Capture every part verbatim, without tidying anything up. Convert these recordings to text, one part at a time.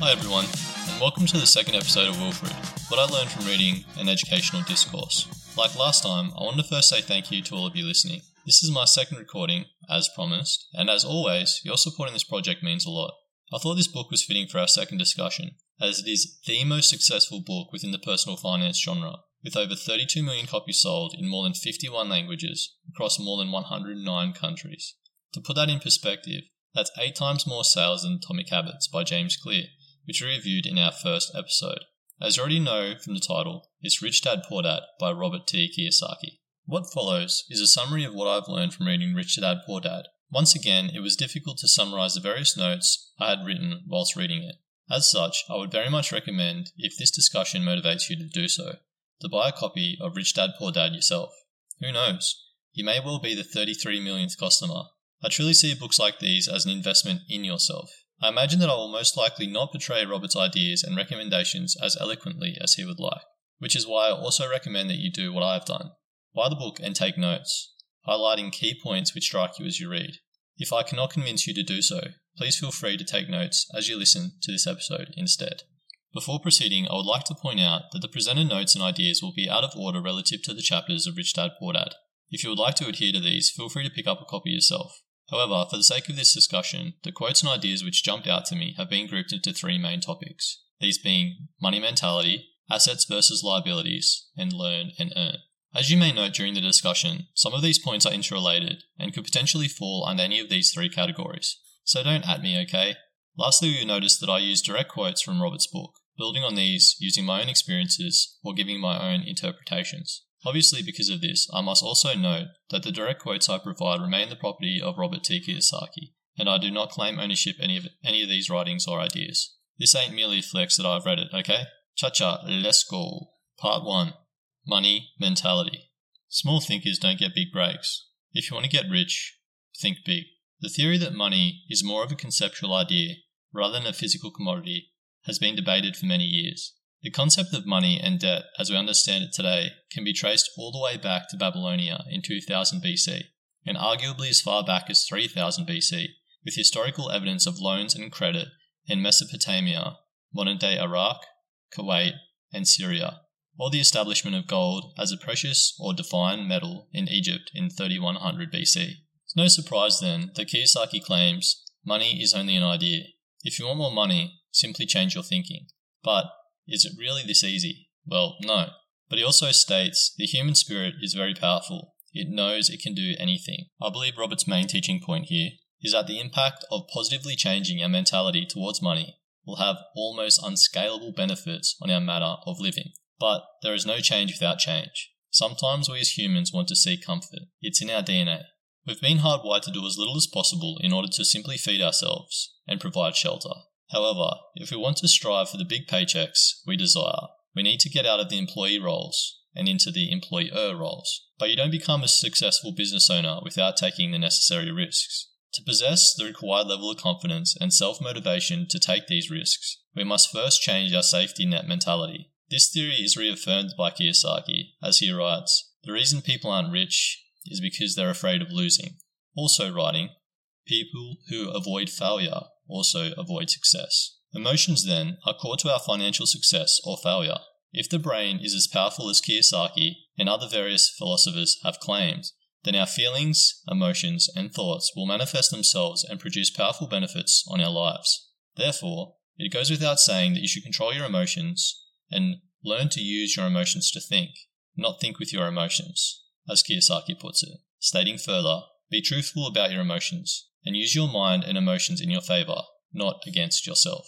Hi everyone, and welcome to the second episode of Wilfred, what I learned from reading and educational discourse. Like last time, I want to first say thank you to all of you listening. This is my second recording, as promised, and as always, your support in this project means a lot. I thought this book was fitting for our second discussion, as it is the most successful book within the personal finance genre, with over thirty-two million copies sold in more than fifty-one languages across more than one hundred nine countries. To put that in perspective, that's eight times more sales than Atomic Habits by James Clear, which we reviewed in our first episode. As you already know from the title, it's Rich Dad Poor Dad by Robert T. Kiyosaki. What follows is a summary of what I've learned from reading Rich Dad Poor Dad. Once again, it was difficult to summarize the various notes I had written whilst reading it. As such, I would very much recommend, if this discussion motivates you to do so, to buy a copy of Rich Dad Poor Dad yourself. Who knows? You may well be the thirty-three millionth customer. I truly see books like these as an investment in yourself. I imagine that I will most likely not portray Robert's ideas and recommendations as eloquently as he would like, which is why I also recommend that you do what I have done. Buy the book and take notes, highlighting key points which strike you as you read. If I cannot convince you to do so, please feel free to take notes as you listen to this episode instead. Before proceeding, I would like to point out that the presented notes and ideas will be out of order relative to the chapters of Rich Dad Poor Dad. If you would like to adhere to these, feel free to pick up a copy yourself. However, for the sake of this discussion, the quotes and ideas which jumped out to me have been grouped into three main topics, these being money mentality, assets versus liabilities, and learn and earn. As you may note during the discussion, some of these points are interrelated and could potentially fall under any of these three categories, so don't at me, okay? Lastly, you'll notice that I use direct quotes from Robert's book, building on these using my own experiences or giving my own interpretations. Obviously, because of this, I must also note that the direct quotes I provide remain the property of Robert T. Kiyosaki, and I do not claim ownership any of any of these writings or ideas. This ain't merely a flex that I've read it, okay? Cha-cha, let's go. Part one. Money mentality. Small thinkers don't get big breaks. If you want to get rich, think big. The theory that money is more of a conceptual idea rather than a physical commodity has been debated for many years. The concept of money and debt, as we understand it today, can be traced all the way back to Babylonia in two thousand B C, and arguably as far back as three thousand B C, with historical evidence of loans and credit in Mesopotamia, modern-day Iraq, Kuwait, and Syria, or the establishment of gold as a precious or defined metal in Egypt in thirty-one hundred B C. It's no surprise then that Kiyosaki claims money is only an idea. If you want more money, simply change your thinking. But is it really this easy? Well, no. But he also states the human spirit is very powerful. It knows it can do anything. I believe Robert's main teaching point here is that the impact of positively changing our mentality towards money will have almost unscalable benefits on our manner of living. But there is no change without change. Sometimes we as humans want to seek comfort. It's in our D N A. We've been hardwired to do as little as possible in order to simply feed ourselves and provide shelter. However, if we want to strive for the big paychecks we desire, we need to get out of the employee roles and into the employer roles. But you don't become a successful business owner without taking the necessary risks. To possess the required level of confidence and self-motivation to take these risks, we must first change our safety net mentality. This theory is reaffirmed by Kiyosaki, as he writes, "The reason people aren't rich is because they're afraid of losing." Also writing, people who avoid failure also avoid success. Emotions, then, are core to our financial success or failure. If the brain is as powerful as Kiyosaki and other various philosophers have claimed, then our feelings, emotions, and thoughts will manifest themselves and produce powerful benefits on our lives. Therefore, it goes without saying that you should control your emotions and learn to use your emotions to think, not think with your emotions, as Kiyosaki puts it, stating further, be truthful about your emotions and use your mind and emotions in your favor, not against yourself.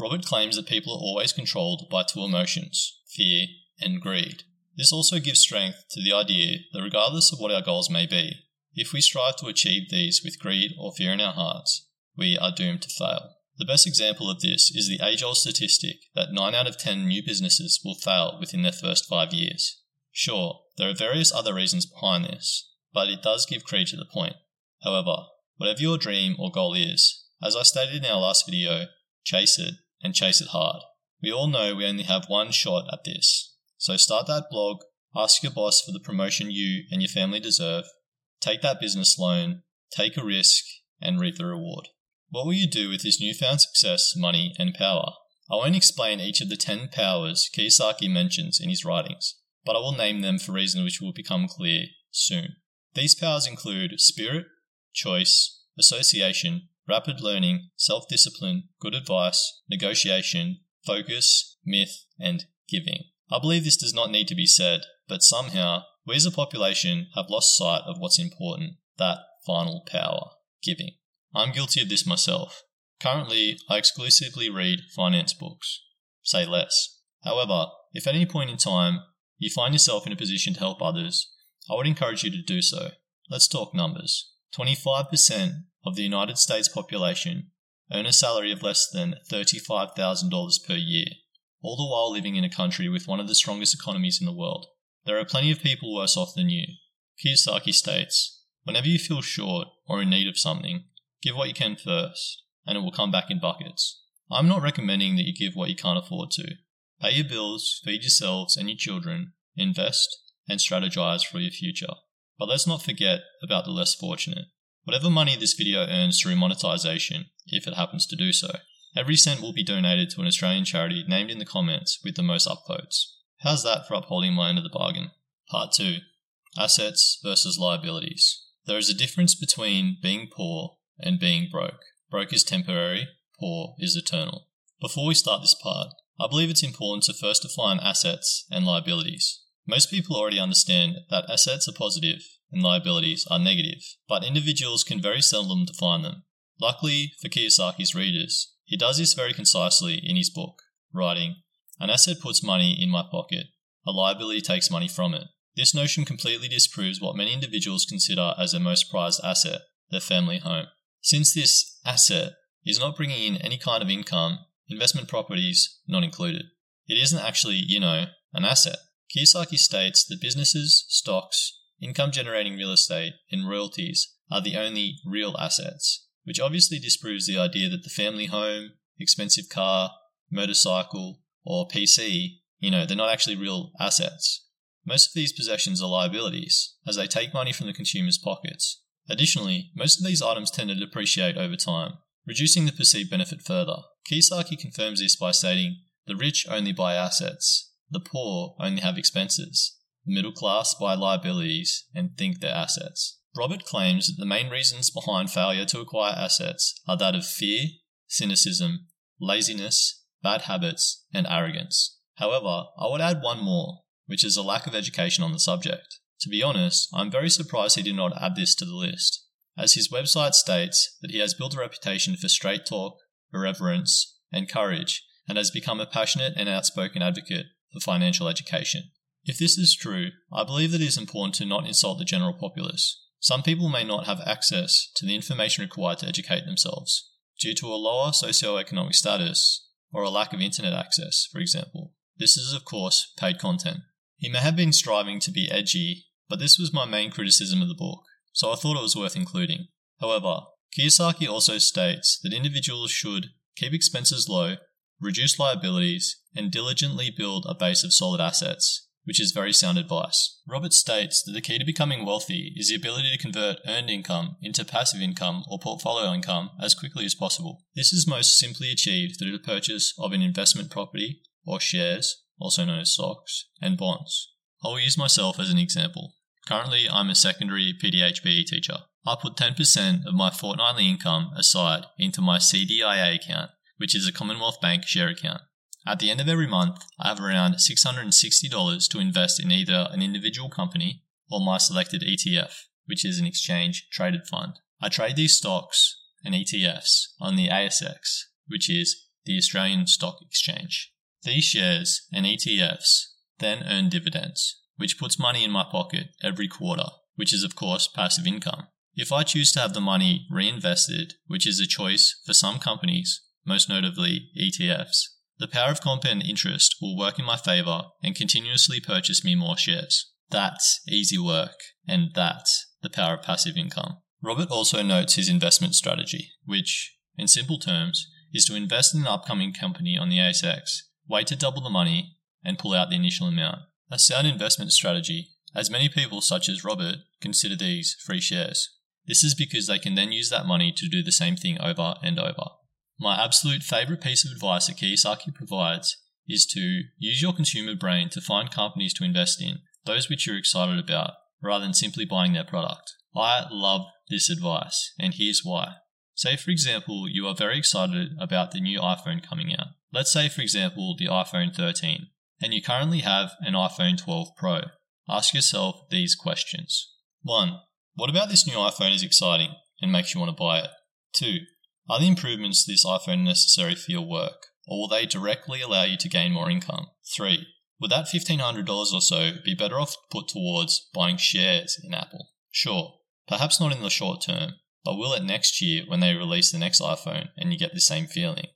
Robert claims that people are always controlled by two emotions, fear and greed. This also gives strength to the idea that regardless of what our goals may be, if we strive to achieve these with greed or fear in our hearts, we are doomed to fail. The best example of this is the age-old statistic that nine out of ten new businesses will fail within their first five years. Sure, there are various other reasons behind this, but it does give credit to the point. However, whatever your dream or goal is, as I stated in our last video, chase it and chase it hard. We all know we only have one shot at this. So start that blog, ask your boss for the promotion you and your family deserve, take that business loan, take a risk, and reap the reward. What will you do with this newfound success, money, and power? I won't explain each of the ten powers Kiyosaki mentions in his writings, but I will name them for reasons which will become clear soon. These powers include spirit, choice, association, rapid learning, self-discipline, good advice, negotiation, focus, myth, and giving. I believe this does not need to be said, but somehow, we as a population have lost sight of what's important, that final power, giving. I'm guilty of this myself. Currently, I exclusively read finance books, say less. However, if at any point in time you find yourself in a position to help others, I would encourage you to do so. Let's talk numbers. twenty-five percent of the United States population earn a salary of less than thirty-five thousand dollars per year, all the while living in a country with one of the strongest economies in the world. There are plenty of people worse off than you. Kiyosaki states, whenever you feel short or in need of something, give what you can first, and it will come back in buckets. I'm not recommending that you give what you can't afford to. Pay your bills, feed yourselves and your children, invest, and strategize for your future. But let's not forget about the less fortunate. Whatever money this video earns through monetization, if it happens to do so, every cent will be donated to an Australian charity named in the comments with the most upvotes. How's that for upholding my end of the bargain? Part two. Assets versus liabilities. There is a difference between being poor and being broke. Broke is temporary, poor is eternal. Before we start this part, I believe it's important to first define assets and liabilities. Most people already understand that assets are positive and liabilities are negative, but individuals can very seldom define them. Luckily for Kiyosaki's readers, he does this very concisely in his book, writing, an asset puts money in my pocket, a liability takes money from it. This notion completely disproves what many individuals consider as their most prized asset, their family home. Since this asset is not bringing in any kind of income, investment properties not included. It isn't actually, you know, an asset. Kiyosaki states that businesses, stocks, income-generating real estate, and royalties are the only real assets, which obviously disproves the idea that the family home, expensive car, motorcycle, or P C, you know, they're not actually real assets. Most of these possessions are liabilities, as they take money from the consumer's pockets. Additionally, most of these items tend to depreciate over time, reducing the perceived benefit further. Kiyosaki confirms this by stating, the rich only buy assets, the poor only have expenses, the middle class buy liabilities and think they're assets. Robert claims that the main reasons behind failure to acquire assets are that of fear, cynicism, laziness, bad habits, and arrogance. However, I would add one more, which is a lack of education on the subject. To be honest, I'm very surprised he did not add this to the list, as his website states that he has built a reputation for straight talk, irreverence, and courage, and has become a passionate and outspoken advocate for financial education. If this is true, I believe that it is important to not insult the general populace. Some people may not have access to the information required to educate themselves, due to a lower socioeconomic status or a lack of internet access, for example. This is, of course, paid content. He may have been striving to be edgy, but this was my main criticism of the book, so I thought it was worth including. However, Kiyosaki also states that individuals should keep expenses low, reduce liabilities, and diligently build a base of solid assets, which is very sound advice. Robert states that the key to becoming wealthy is the ability to convert earned income into passive income or portfolio income as quickly as possible. This is most simply achieved through the purchase of an investment property or shares, also known as stocks, and bonds. I will use myself as an example. Currently, I'm a secondary P D H P teacher. I put ten percent of my fortnightly income aside into my C D I A account, which is a Commonwealth Bank share account. At the end of every month, I have around six hundred sixty dollars to invest in either an individual company or my selected E T F, which is an exchange traded fund. I trade these stocks and E T Fs on the A S X, which is the Australian Stock Exchange. These shares and E T Fs then earn dividends, which puts money in my pocket every quarter, which is of course passive income. If I choose to have the money reinvested, which is a choice for some companies, most notably E T Fs, the power of compound interest will work in my favor and continuously purchase me more shares. That's easy work, and that's the power of passive income. Robert also notes his investment strategy, which, in simple terms, is to invest in an upcoming company on the A S X, wait to double the money, and pull out the initial amount. A sound investment strategy, as many people such as Robert consider these free shares. This is because they can then use that money to do the same thing over and over. My absolute favourite piece of advice that Kiyosaki provides is to use your consumer brain to find companies to invest in, those which you're excited about, rather than simply buying their product. I love this advice, and here's why. Say, for example, you are very excited about the new iPhone coming out. Let's say, for example, the iPhone thirteen, and you currently have an iPhone twelve Pro. Ask yourself these questions. one. What about this new iPhone is exciting and makes you want to buy it? two. Are the improvements to this iPhone necessary for your work, or will they directly allow you to gain more income? three. Would that fifteen hundred dollars or so be better off put towards buying shares in Apple? Sure, perhaps not in the short term, but will it next year when they release the next iPhone and you get the same feeling?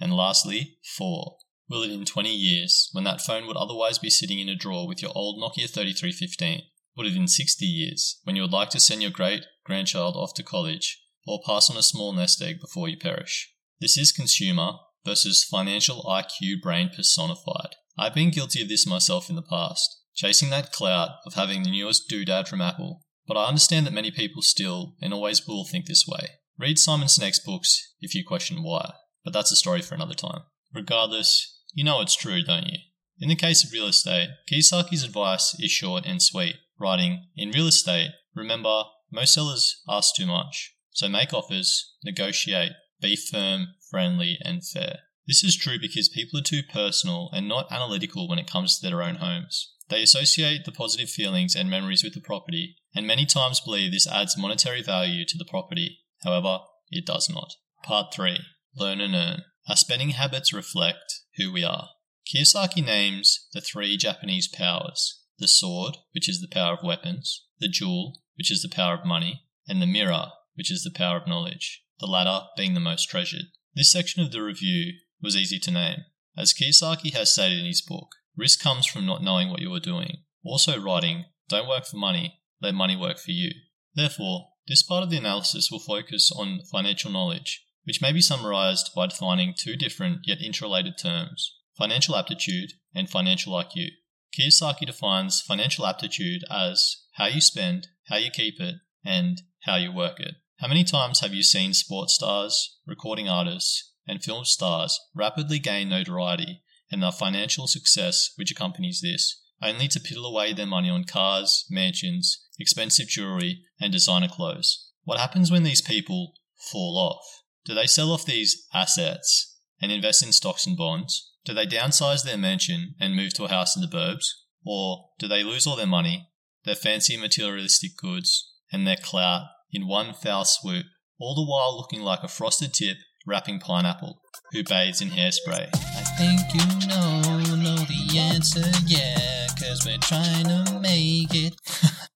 And lastly, four. Will it in twenty years, when that phone would otherwise be sitting in a drawer with your old Nokia thirty-three fifteen? Would it in sixty years, when you would like to send your great-grandchild off to college or pass on a small nest egg before you perish? This is consumer versus financial I Q brain personified. I've been guilty of this myself in the past, chasing that clout of having the newest doodad from Apple, but I understand that many people still, and always will, think this way. Read Simon Sinek's books if you question why, but that's a story for another time. Regardless, you know it's true, don't you? In the case of real estate, Kiyosaki's advice is short and sweet, writing, "In real estate, remember, most sellers ask too much. So make offers, negotiate, be firm, friendly, and fair." This is true because people are too personal and not analytical when it comes to their own homes. They associate the positive feelings and memories with the property, and many times believe this adds monetary value to the property. However, it does not. Part three. Learn and earn. Our spending habits reflect who we are. Kiyosaki names the three Japanese powers: the sword, which is the power of weapons, the jewel, which is the power of money, and the mirror, which is the power of knowledge, the latter being the most treasured. This section of the review was easy to name. As Kiyosaki has stated in his book, risk comes from not knowing what you are doing. Also writing, "Don't work for money, let money work for you." Therefore, this part of the analysis will focus on financial knowledge, which may be summarized by defining two different yet interrelated terms: financial aptitude and financial I Q. Kiyosaki defines financial aptitude as how you spend, how you keep it, and how you work it. How many times have you seen sports stars, recording artists, and film stars rapidly gain notoriety and the financial success which accompanies this, only to piddle away their money on cars, mansions, expensive jewelry, and designer clothes? What happens when these people fall off? Do they sell off these assets and invest in stocks and bonds? Do they downsize their mansion and move to a house in the burbs? Or do they lose all their money, their fancy materialistic goods, and their clout in one foul swoop, all the while looking like a frosted tip wrapping pineapple who bathes in hairspray? I think you know, know the answer, yeah, cause we're trying to make it.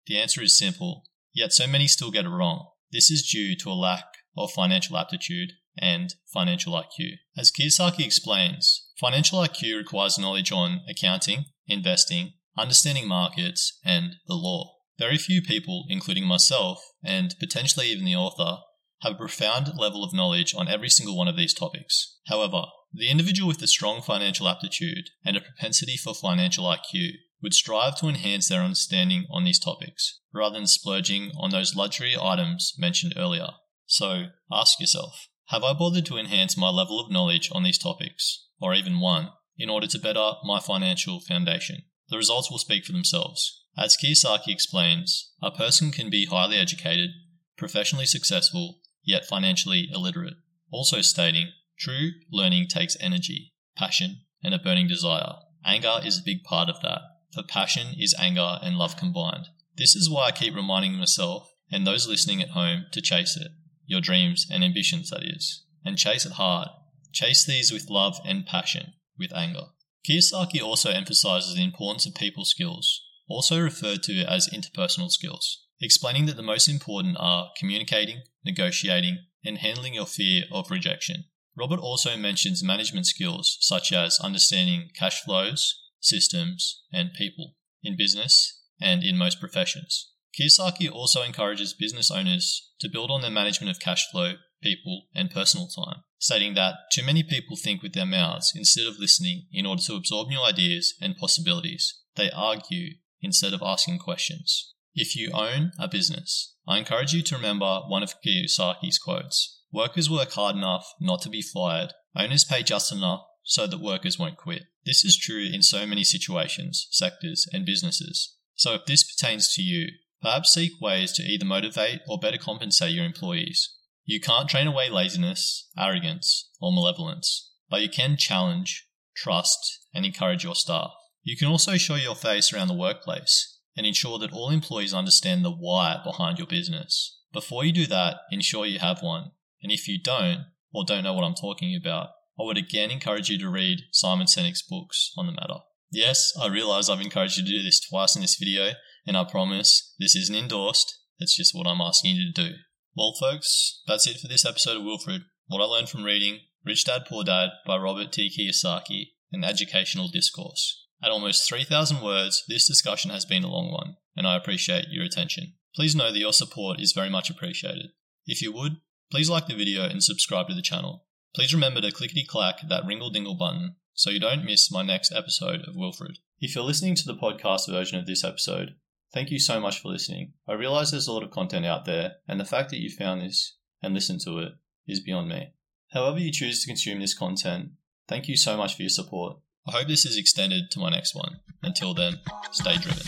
The answer is simple, yet so many still get it wrong. This is due to a lack of financial aptitude and financial I Q. As Kiyosaki explains, financial I Q requires knowledge on accounting, investing, understanding markets, and the law. Very few people, including myself, and potentially even the author, have a profound level of knowledge on every single one of these topics. However, the individual with a strong financial aptitude and a propensity for financial I Q would strive to enhance their understanding on these topics, rather than splurging on those luxury items mentioned earlier. So, ask yourself, have I bothered to enhance my level of knowledge on these topics, or even one, in order to better my financial foundation? The results will speak for themselves. As Kiyosaki explains, a person can be highly educated, professionally successful, yet financially illiterate. Also stating, true learning takes energy, passion, and a burning desire. Anger is a big part of that, for passion is anger and love combined. This is why I keep reminding myself, and those listening at home, to chase it. Your dreams and ambitions, that is, and chase it hard. Chase these with love and passion, with anger. Kiyosaki also emphasizes the importance of people skills, also referred to as interpersonal skills, explaining that the most important are communicating, negotiating, and handling your fear of rejection. Robert also mentions management skills such as understanding cash flows, systems, and people in business and in most professions. Kiyosaki also encourages business owners to build on their management of cash flow, people, and personal time, stating that too many people think with their mouths instead of listening in order to absorb new ideas and possibilities. They argue instead of asking questions. If you own a business, I encourage you to remember one of Kiyosaki's quotes. Workers work hard enough not to be fired. Owners pay just enough so that workers won't quit. This is true in so many situations, sectors, and businesses. So if this pertains to you, perhaps seek ways to either motivate or better compensate your employees. You can't train away laziness, arrogance, or malevolence, but you can challenge, trust, and encourage your staff. You can also show your face around the workplace and ensure that all employees understand the why behind your business. Before you do that, ensure you have one. And if you don't, or don't know what I'm talking about, I would again encourage you to read Simon Sinek's books on the matter. Yes, I realize I've encouraged you to do this twice in this video, and I promise this isn't endorsed, that's just what I'm asking you to do. Well folks, that's it for this episode of Wilfred, what I learned from reading Rich Dad Poor Dad by Robert T. Kiyosaki, an educational discourse. At almost three thousand words, this discussion has been a long one, and I appreciate your attention. Please know that your support is very much appreciated. If you would, please like the video and subscribe to the channel. Please remember to clickety-clack that ringle-dingle button so you don't miss my next episode of Wilfred. If you're listening to the podcast version of this episode, thank you so much for listening. I realize there's a lot of content out there, and the fact that you found this and listened to it is beyond me. However you choose to consume this content, thank you so much for your support. I hope this is extended to my next one. Until then, stay driven.